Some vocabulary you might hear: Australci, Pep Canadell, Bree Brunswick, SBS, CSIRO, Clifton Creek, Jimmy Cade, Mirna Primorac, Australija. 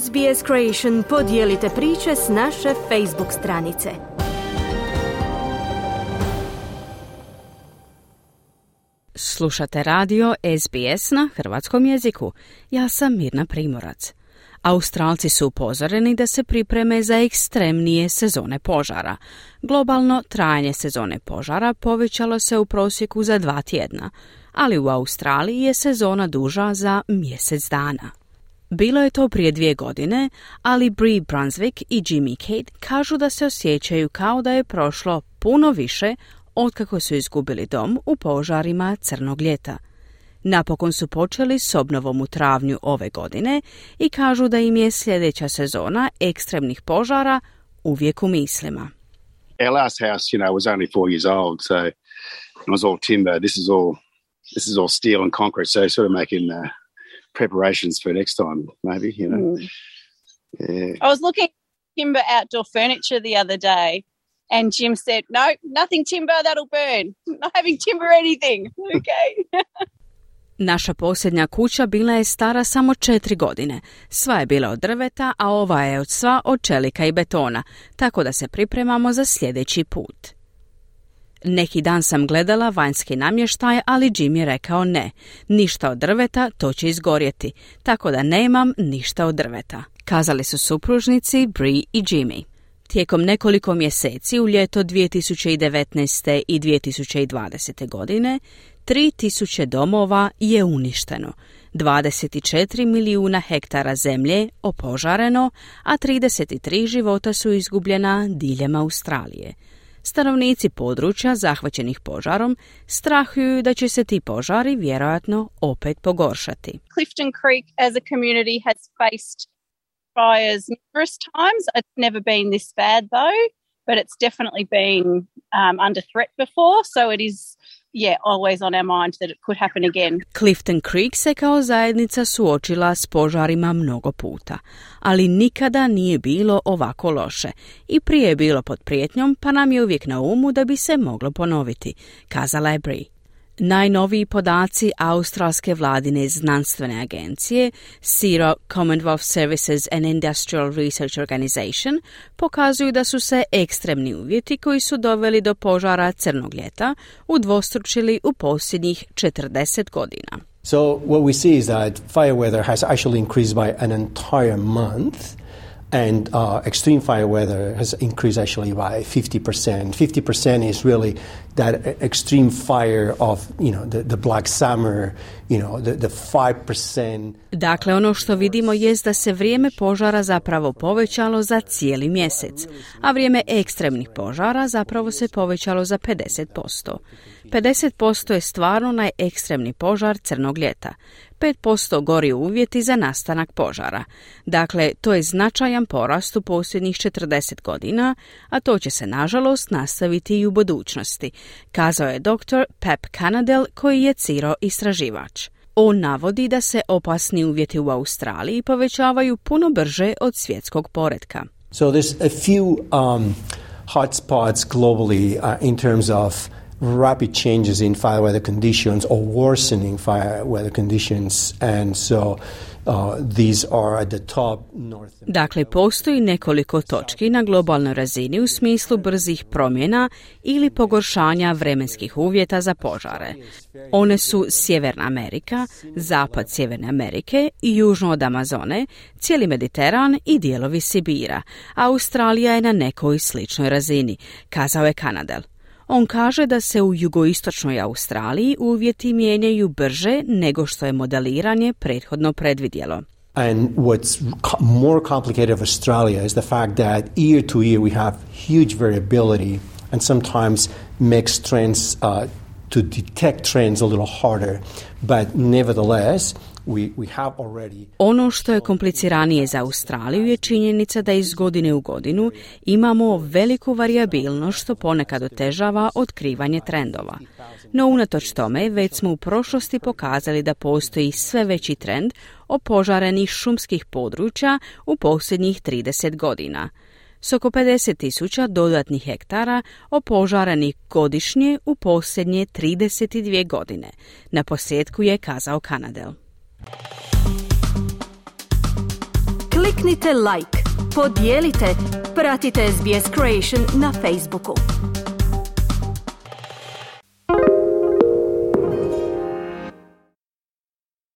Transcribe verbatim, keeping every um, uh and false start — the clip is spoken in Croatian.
S B S Creation podijelite priče s naše Facebook stranice. Slušate radio S B S na hrvatskom jeziku. Ja sam Mirna Primorac. Australci su upozoreni da se pripreme za ekstremnije sezone požara. Globalno trajanje sezone požara povećalo se u prosjeku za dva tjedna, ali u Australiji je sezona duža za mjesec dana. Bilo je to prije dvije godine, ali Bree Brunswick i Jimmy Cade kažu da se osjećaju kao da je prošlo puno više otkako su izgubili dom u požarima crnog ljeta. Napokon su počeli s obnovom u travnju ove godine i kažu da im je sljedeća sezona ekstremnih požara uvijek u mislima. Our last house, you know, was only four years old, so it was all timber. This is all this is all steel and concrete, so sort of making uh, preparations for next time, maybe, you know. Mm. Yeah. I was looking at timber outdoor furniture the other day. And Jim said, no, nothing timber, that'll burn. Not having timber anything, okay? Naša posljednja kuća bila je stara samo četiri godine. Sva je bila od drveta, a ova je od sva od čelika i betona, tako da se pripremamo za sljedeći put. Neki dan sam gledala vanjski namještaj, ali Jim je rekao ne. Ništa od drveta, to će izgorjeti, tako da nemam ništa od drveta, kazali su supružnici Bree i Jimmy. Tijekom nekoliko mjeseci u ljeto dvije tisuće devetnaeste i dvije tisuće dvadesete godine tri tisuće domova je uništeno, dvadeset četiri milijuna hektara zemlje opožareno, a trideset tri života su izgubljena diljem Australije. Stanovnici područja zahvaćenih požarom strahuju da će se ti požari vjerojatno opet pogoršati. Clifton Creek as a community has faced fires numerous times. It's never been this bad though, but it's definitely been um, under threat before, so it is yeah, always on our mind that it could happen again. Clifton Creek se kao zajednica suočila s požarima mnogo puta, ali nikada nije bilo ovako loše. I prije je bilo pod prijetnjom, pa nam je uvijek na umu da bi se moglo ponoviti, kazala je Bree. Najnoviji podaci australske vladine znanstvene agencije C S I R O Commonwealth Services and Industrial Research Organization pokazuju da su se ekstremni uvjeti koji su doveli do požara crnog ljeta udvostručili u posljednjih četrdeset godina. So what we see is that fire weather has actually increased by an entire month. And uh, extreme fire weather has increased actually by fifty percent. fifty percent is really that extreme fire of, you know, the, the black summer, you know, the, the five percent. Dakle, ono što vidimo jest da se vrijeme požara zapravo povećalo za cijeli mjesec, a vrijeme ekstremnih požara zapravo se povećalo za pedeset posto. pedeset posto je stvarno najekstremni požar crnog ljeta. pet posto gori uvjeti za nastanak požara. Dakle, to je značajan porast u posljednjih četrdeset godina, a to će se nažalost nastaviti i u budućnosti, kazao je doktor Pep Canadell, koji je C S I R O istraživač. On navodi da se opasni uvjeti u Australiji povećavaju puno brže od svjetskog poretka. So there's a few um, hotspots globally uh, in terms of rapid changes in fire weather conditions or worsening fire weather conditions, and so uh, these are at the top north. Dakle, postoji nekoliko točki na globalnoj razini u smislu brzih promjena ili pogoršanja vremenskih uvjeta za požare. One su Sjeverna Amerika, zapad Sjeverne Amerike i južno od Amazone, cijeli Mediteran i dijelovi Sibira. Australija je na nekoj sličnoj razini, kazao je Canadell. On kaže da se u jugoistočnoj Australiji uvjeti mijenjaju brže nego što je modeliranje prethodno predvidjelo. And what's more complicated of Australia is the fact that year to year we have huge variability and sometimes makes trends uh, to detect trends a little harder, but nevertheless We, we have already... Ono što je kompliciranije za Australiju je činjenica da iz godine u godinu imamo veliku varijabilnost, što ponekad otežava otkrivanje trendova. No unatoč tome već smo u prošlosti pokazali da postoji sve veći trend opožarenih šumskih područja u posljednjih trideset godina. S oko pedeset tisuća dodatnih hektara opožarenih godišnje u posljednje trideset dvije godine. Naposljetku je kazao Canadell. Klik kliknite like, podijelite, pratite S B S Croatian na Facebooku.